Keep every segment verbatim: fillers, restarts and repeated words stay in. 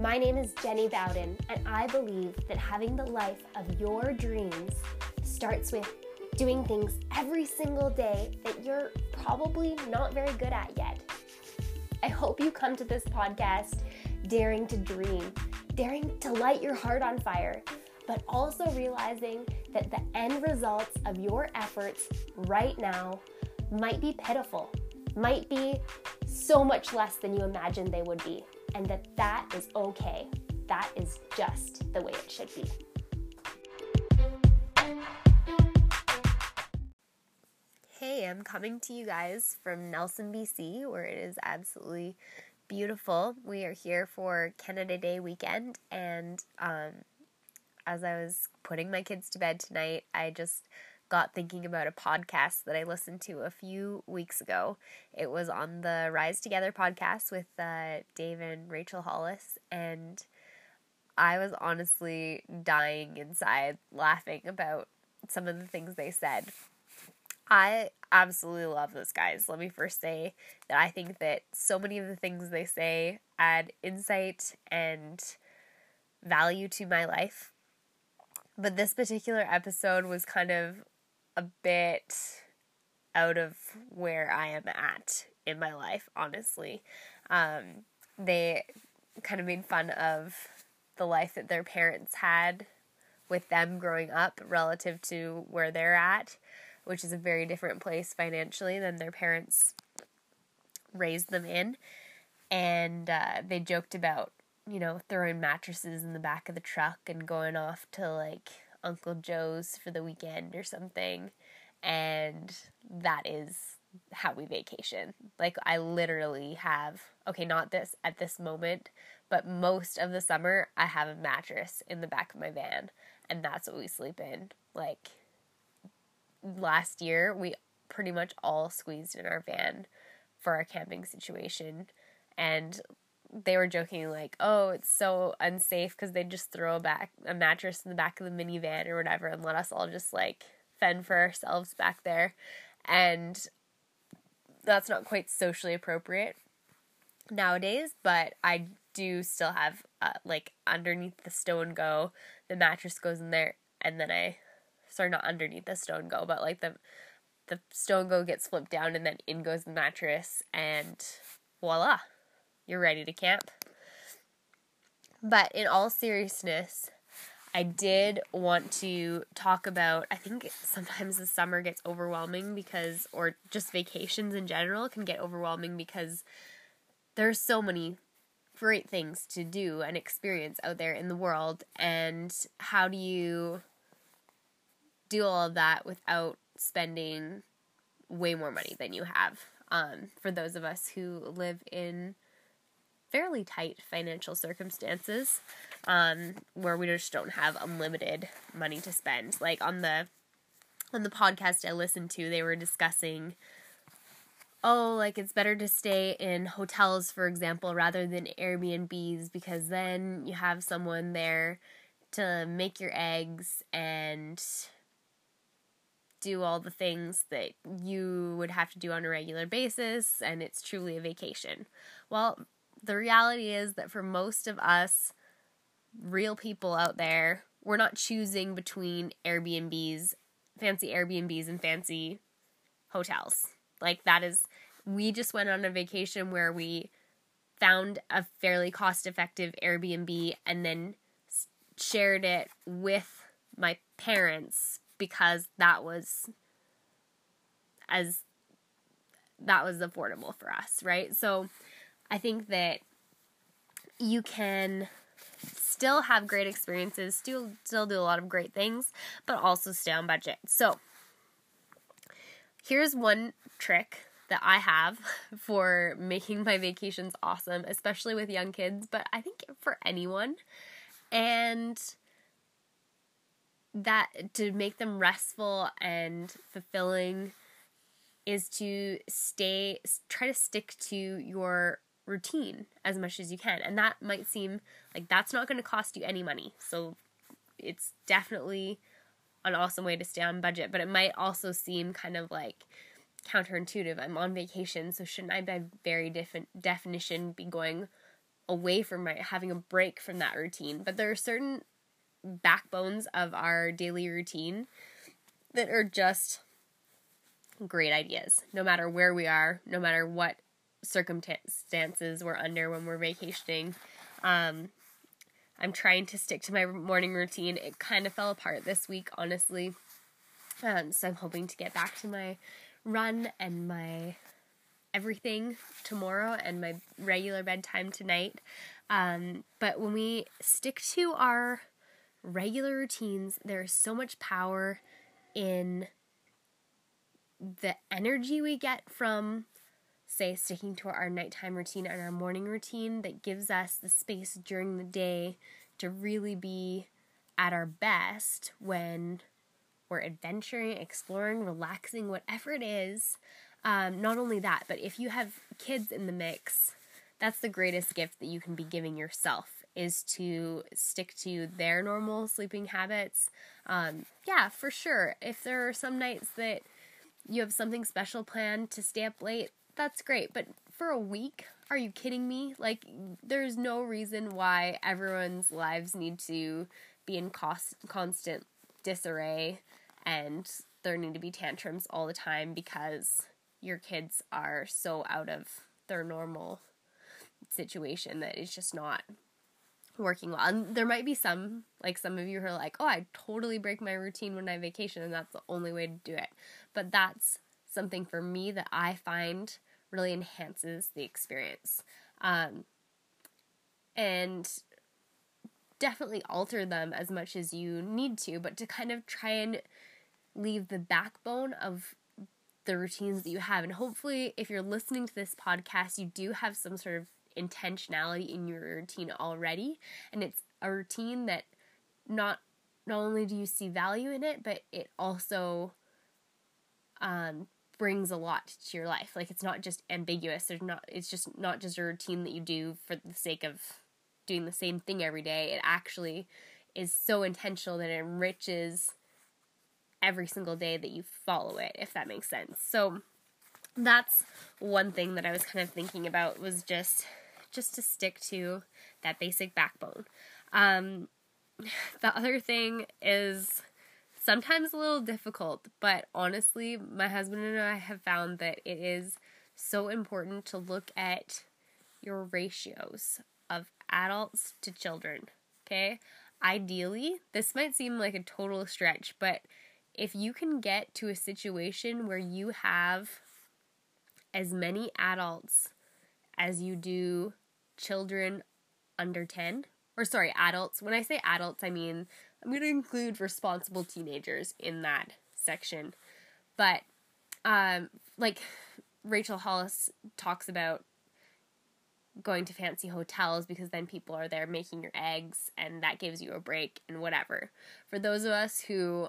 My name is Jenny Bowden, and I believe that having the life of your dreams starts with doing things every single day that you're probably not very good at yet. I hope you come to this podcast daring to dream, daring to light your heart on fire, but also realizing that the end results of your efforts right now might be pitiful, might be so much less than you imagined they would be, and that that is okay. That is just the way it should be. Hey, I'm coming to you guys from Nelson, B C, where it is absolutely beautiful. We are here for Canada Day weekend, and um, as I was putting my kids to bed tonight, I just got thinking about a podcast that I listened to a few weeks ago. It was on the Rise Together podcast with uh, Dave and Rachel Hollis, and I was honestly dying inside laughing about some of the things they said. I absolutely love those guys. Let me first say that I think that so many of the things they say add insight and value to my life. But this particular episode was kind of a bit out of where I am at in my life, honestly. Um, they kind of made fun of the life that their parents had with them growing up relative to where they're at, which is a very different place financially than their parents raised them in. And uh, they joked about, you know, throwing mattresses in the back of the truck and going off to, like, Uncle Joe's for the weekend or something. And that is how we vacation. Like, I literally have, okay, not this at this moment, but most of the summer I have a mattress in the back of my van, and that's what we sleep in. Like, last year we pretty much all squeezed in our van for our camping situation, and they were joking, like, oh, it's so unsafe because they just throw a, back, a mattress in the back of the minivan or whatever and let us all just, like, fend for ourselves back there. And that's not quite socially appropriate nowadays, but I do still have, uh, like, underneath the stone go, the mattress goes in there, and then I, sorry, not underneath the stone go, but, like, the, the stone go gets flipped down and then in goes the mattress, and voila. You're ready to camp. But in all seriousness, I did want to talk about, I think sometimes the summer gets overwhelming because, or just vacations in general can get overwhelming because there's so many great things to do and experience out there in the world. And how do you do all of that without spending way more money than you have? Um, for those of us who live in fairly tight financial circumstances, um, where we just don't have unlimited money to spend. Like on the, on the podcast I listened to, they were discussing, oh, like it's better to stay in hotels, for example, rather than Airbnbs, because then you have someone there to make your eggs and do all the things that you would have to do on a regular basis, and it's truly a vacation. Well, the reality is that for most of us, real people out there, we're not choosing between Airbnbs, fancy Airbnbs and fancy hotels. Like that is, we just went on a vacation where we found a fairly cost-effective Airbnb and then shared it with my parents because that was as, that was affordable for us, right? So I think that you can still have great experiences, still, still do a lot of great things, but also stay on budget. So here's one trick that I have for making my vacations awesome, especially with young kids, but I think for anyone, and that to make them restful and fulfilling is to stay, try to stick to your routine as much as you can. And that might seem like that's not going to cost you any money. So it's definitely an awesome way to stay on budget, but it might also seem kind of like counterintuitive. I'm on vacation, so shouldn't I, by very different definition, be going away from my, having a break from that routine. But there are certain backbones of our daily routine that are just great ideas, no matter where we are, no matter what circumstances we're under when we're vacationing. Um, I'm trying to stick to my morning routine. It kind of fell apart this week, honestly. Um, so I'm hoping to get back to my run and my everything tomorrow and my regular bedtime tonight. Um, but when we stick to our regular routines, there is so much power in the energy we get from, say, sticking to our nighttime routine and our morning routine that gives us the space during the day to really be at our best when we're adventuring, exploring, relaxing, whatever it is. Um, not only that, but if you have kids in the mix, that's the greatest gift that you can be giving yourself, is to stick to their normal sleeping habits. Um, yeah, for sure. If there are some nights that you have something special planned to stay up late, that's great. But for a week, are you kidding me? Like, there's no reason why everyone's lives need to be in cost- constant disarray and there need to be tantrums all the time because your kids are so out of their normal situation that it's just not working well. And there might be some, like some of you who are like, oh, I totally break my routine when I vacation and that's the only way to do it. But that's something for me that I find really enhances the experience. Um, and definitely alter them as much as you need to, but to kind of try and leave the backbone of the routines that you have. And hopefully if you're listening to this podcast, you do have some sort of intentionality in your routine already, and it's a routine that not not only do you see value in it, but it also um brings a lot to your life. Like, it's not just ambiguous. There's not it's just not just a routine that you do for the sake of doing the same thing every day. It actually is so intentional that it enriches every single day that you follow it, if that makes sense. So that's one thing that I was kind of thinking about, was just just to stick to that basic backbone. Um, the other thing is sometimes a little difficult, but honestly, my husband and I have found that it is so important to look at your ratios of adults to children, okay? Ideally, this might seem like a total stretch, but if you can get to a situation where you have as many adults as you do children under ten, or sorry, adults. When I say adults, I mean, I'm going to include responsible teenagers in that section. But, um, like Rachel Hollis talks about going to fancy hotels because then people are there making your eggs and that gives you a break and whatever. For those of us who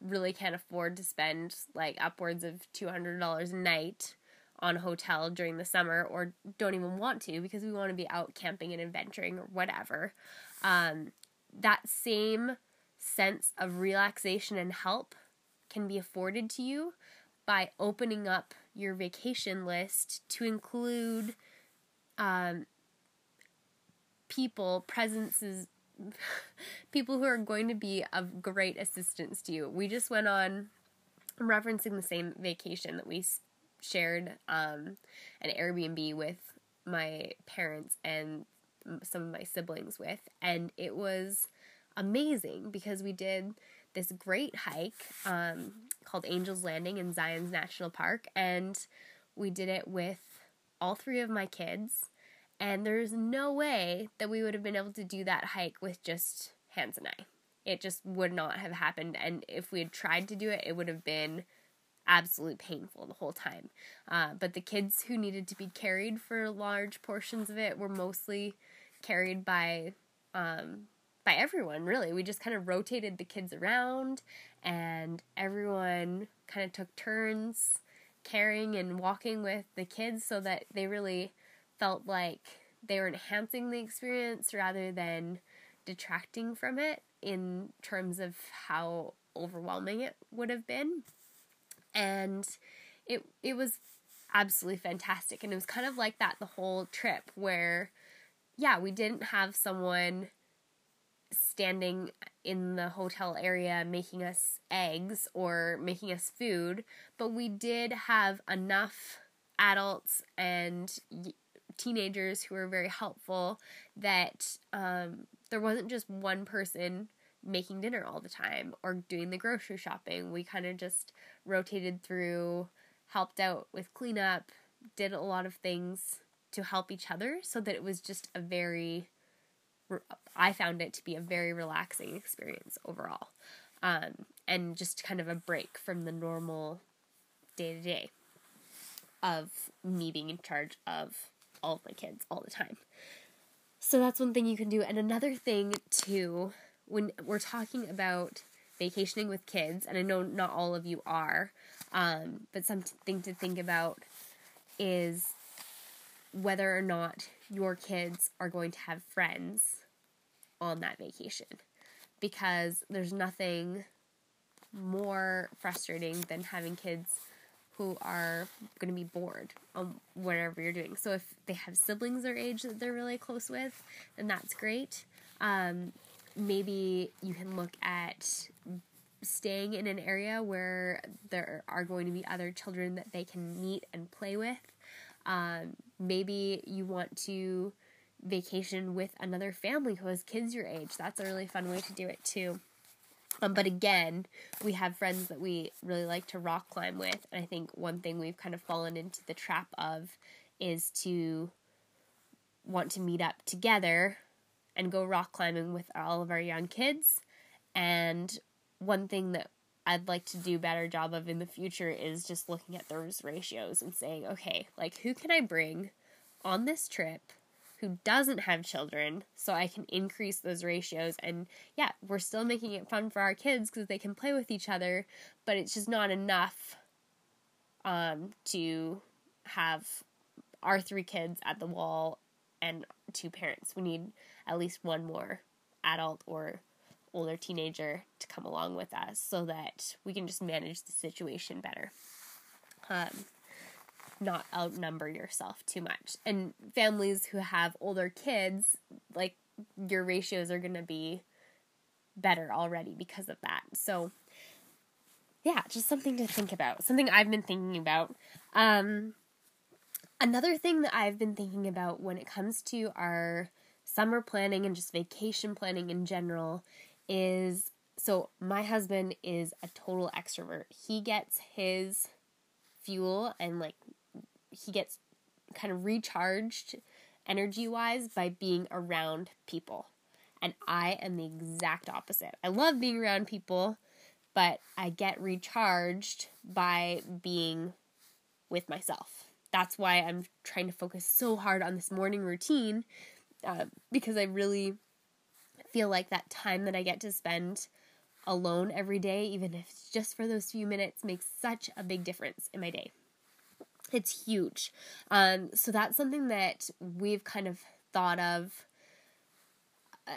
really can't afford to spend like upwards of two hundred dollars a night on a hotel during the summer, or don't even want to because we want to be out camping and adventuring or whatever. Um, that same sense of relaxation and help can be afforded to you by opening up your vacation list to include um, people, presences, people who are going to be of great assistance to you. We just went on, I'm referencing the same vacation that we spent shared um, an Airbnb with my parents and some of my siblings with, and it was amazing because we did this great hike um, called Angel's Landing in Zion's National Park, and we did it with all three of my kids, and there's no way that we would have been able to do that hike with just Hans and I. It just would not have happened, and if we had tried to do it, it would have been absolutely painful the whole time. Uh, but the kids who needed to be carried for large portions of it were mostly carried by um, by everyone, really. We just kind of rotated the kids around, and everyone kind of took turns carrying and walking with the kids so that they really felt like they were enhancing the experience rather than detracting from it in terms of how overwhelming it would have been. And it it was absolutely fantastic. And it was kind of like that the whole trip, where, yeah, we didn't have someone standing in the hotel area making us eggs or making us food, but we did have enough adults and teenagers who were very helpful that um, there wasn't just one person making dinner all the time or doing the grocery shopping. We kind of just rotated through, helped out with cleanup, did a lot of things to help each other, so that it was just a very, I found it to be a very relaxing experience overall, um, and just kind of a break from the normal day-to-day of me being in charge of all of my kids all the time. So that's one thing you can do. And another thing too, when we're talking about vacationing with kids, and I know not all of you are, um, but something to think about is whether or not your kids are going to have friends on that vacation, because there's nothing more frustrating than having kids who are going to be bored on whatever you're doing. So if they have siblings their age that they're really close with, then that's great. Um, maybe you can look at staying in an area where there are going to be other children that they can meet and play with. Um, maybe you want to vacation with another family who has kids your age. That's a really fun way to do it too. Um, but again, we have friends that we really like to rock climb with, and I think one thing we've kind of fallen into the trap of is to want to meet up together and go rock climbing with all of our young kids. And one thing that I'd like to do a better job of in the future is just looking at those ratios and saying, okay, like, who can I bring on this trip who doesn't have children, so I can increase those ratios? And yeah, we're still making it fun for our kids because they can play with each other, but it's just not enough um, to have our three kids at the wall and two parents. We need at least one more adult or older teenager to come along with us so that we can just manage the situation better. Um, not outnumber yourself too much. And families who have older kids, like, your ratios are going to be better already because of that. So yeah, just something to think about, something I've been thinking about. Um, another thing that I've been thinking about when it comes to our summer planning and just vacation planning in general is, so my husband is a total extrovert. He gets his fuel and, like, he gets kind of recharged energy-wise by being around people. And I am the exact opposite. I love being around people, but I get recharged by being with myself. That's why I'm trying to focus so hard on this morning routine, uh, because I really feel like that time that I get to spend alone every day, even if it's just for those few minutes, makes such a big difference in my day. It's huge. Um, so that's something that we've kind of thought of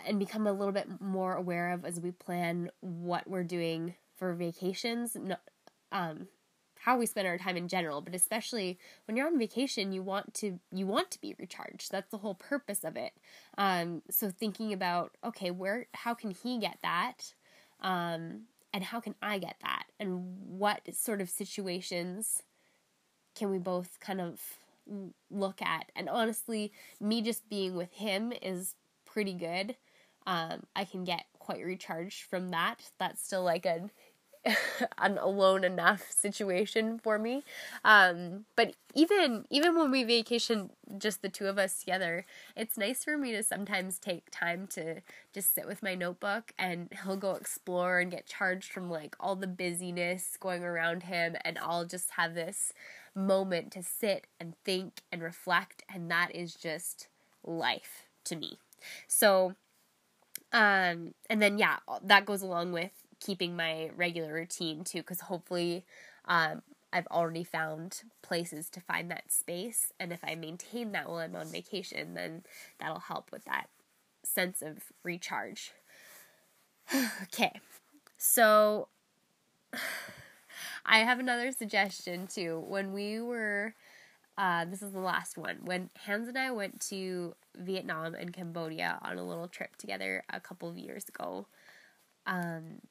and become a little bit more aware of as we plan what we're doing for vacations, not, um, how we spend our time in general, but especially when you're on vacation, you want to, you want to be recharged. That's the whole purpose of it. Um, so thinking about, okay, where, how can he get that? Um, and how can I get that? And what sort of situations can we both kind of look at? And honestly, me just being with him is pretty good. Um, I can get quite recharged from that. That's still like an, an alone enough situation for me. Um, but even, even when we vacation, just the two of us together, it's nice for me to sometimes take time to just sit with my notebook, and he'll go explore and get charged from, like, all the busyness going around him. And I'll just have this moment to sit and think and reflect, and that is just life to me. So, um, and then yeah, that goes along with keeping my regular routine too, because hopefully, um, I've already found places to find that space, and if I maintain that while I'm on vacation, then that'll help with that sense of recharge. Okay, so I have another suggestion too. When we were Uh, this is the last one. When Hans and I went to Vietnam and Cambodia on a little trip together a couple of years ago, um,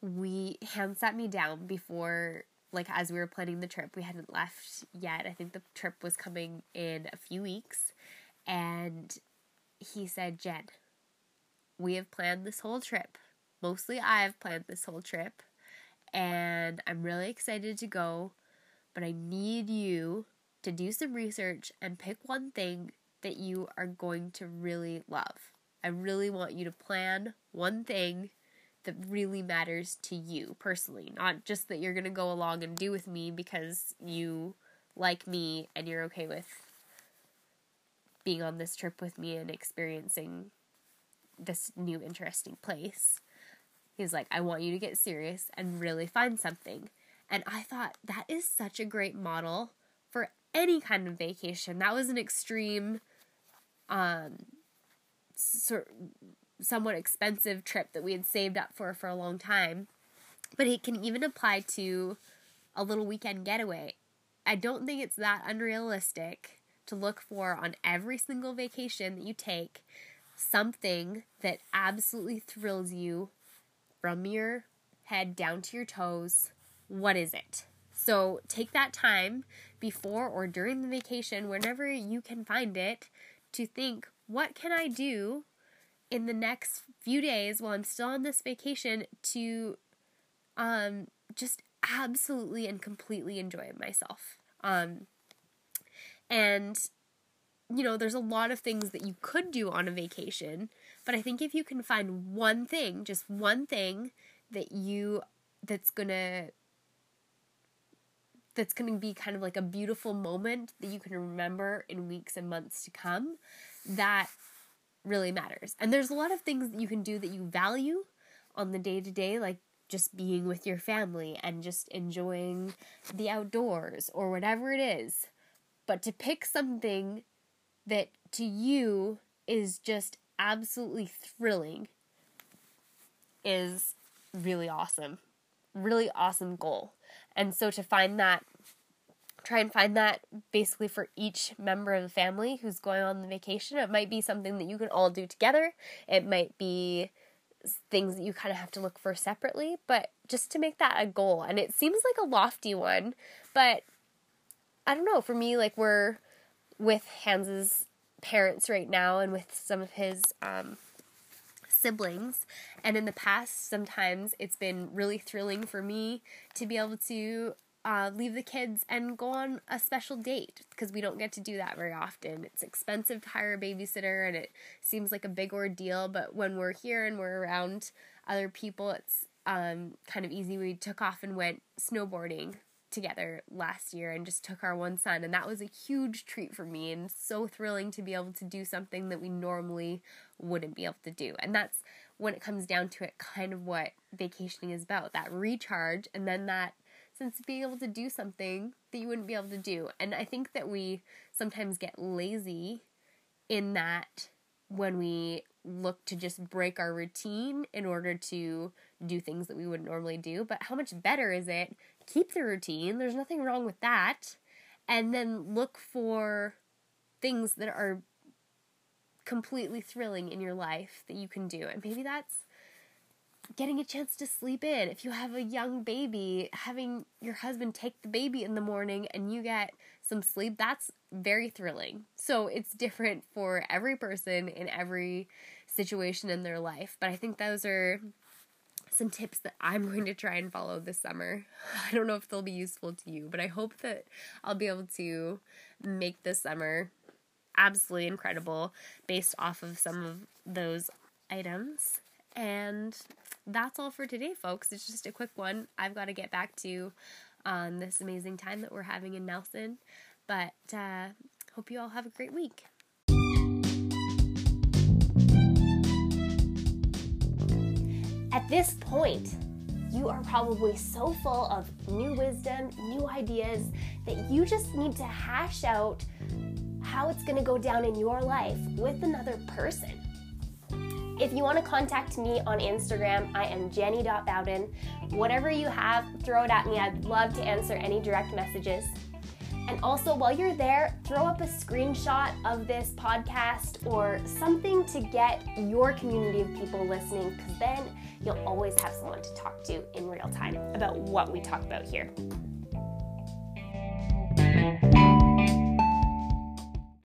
we Hans sat me down before, like, as we were planning the trip. We hadn't left yet. I think the trip was coming in a few weeks. And he said, "Jen, we have planned this whole trip. Mostly I've planned this whole trip. And I'm really excited to go. But I need you to do some research and pick one thing that you are going to really love. I really want you to plan one thing that really matters to you personally. Not just that you're going to go along and do with me because you like me and you're okay with being on this trip with me and experiencing this new interesting place." He's like, "I want you to get serious and really find something." And I thought, that is such a great model for any kind of vacation. That was an extreme, um, sort somewhat expensive trip that we had saved up for for a long time. But it can even apply to a little weekend getaway. I don't think it's that unrealistic to look for on every single vacation that you take something that absolutely thrills you from your head down to your toes. What is it? So take that time before or during the vacation, whenever you can find it, to think, what can I do in the next few days while I'm still on this vacation to um, just absolutely and completely enjoy myself? Um, and, you know, there's a lot of things that you could do on a vacation, but I think if you can find one thing, just one thing that you, that's going to, that's going to be kind of like a beautiful moment that you can remember in weeks and months to come, that really matters. And there's a lot of things that you can do that you value on the day-to-day, like just being with your family and just enjoying the outdoors or whatever it is. But to pick something that to you is just absolutely thrilling is really awesome. Really awesome goal. And so to find that, try and find that basically for each member of the family who's going on the vacation. It might be something that you can all do together. It might be things that you kind of have to look for separately, but just to make that a goal. And it seems like a lofty one, but I don't know. For me, like, we're with Hans's parents right now and with some of his um, siblings. And in the past, sometimes it's been really thrilling for me to be able to uh, leave the kids and go on a special date, because we don't get to do that very often. It's expensive to hire a babysitter and it seems like a big ordeal, but when we're here and we're around other people, it's um, kind of easy. We took off and went snowboarding together last year and just took our one son, and that was a huge treat for me and so thrilling to be able to do something that we normally wouldn't be able to do. And that's, when it comes down to it, kind of what vacationing is about, that recharge, and then that sense of being able to do something that you wouldn't be able to do. And I think that we sometimes get lazy in that when we look to just break our routine in order to do things that we wouldn't normally do. But how much better is it? Keep the routine. There's nothing wrong with that. And then look for things that are completely thrilling in your life that you can do. And maybe that's getting a chance to sleep in. If you have a young baby, having your husband take the baby in the morning and you get some sleep, that's very thrilling. So it's different for every person in every situation in their life. But I think those are some tips that I'm going to try and follow this summer. I don't know if they'll be useful to you, but I hope that I'll be able to make this summer absolutely incredible based off of some of those items. And that's all for today, folks. It's just a quick one. I've got to get back to um, this amazing time that we're having in Nelson, but uh, hope you all have a great week. At this point, you are probably so full of new wisdom, new ideas, that you just need to hash out how it's going to go down in your life with another person. If you want to contact me on Instagram, I am jenny dot bowden. Whatever you have, throw it at me. I'd love to answer any direct messages. And also, while you're there, throw up a screenshot of this podcast or something to get your community of people listening, because then you'll always have someone to talk to in real time about what we talk about here.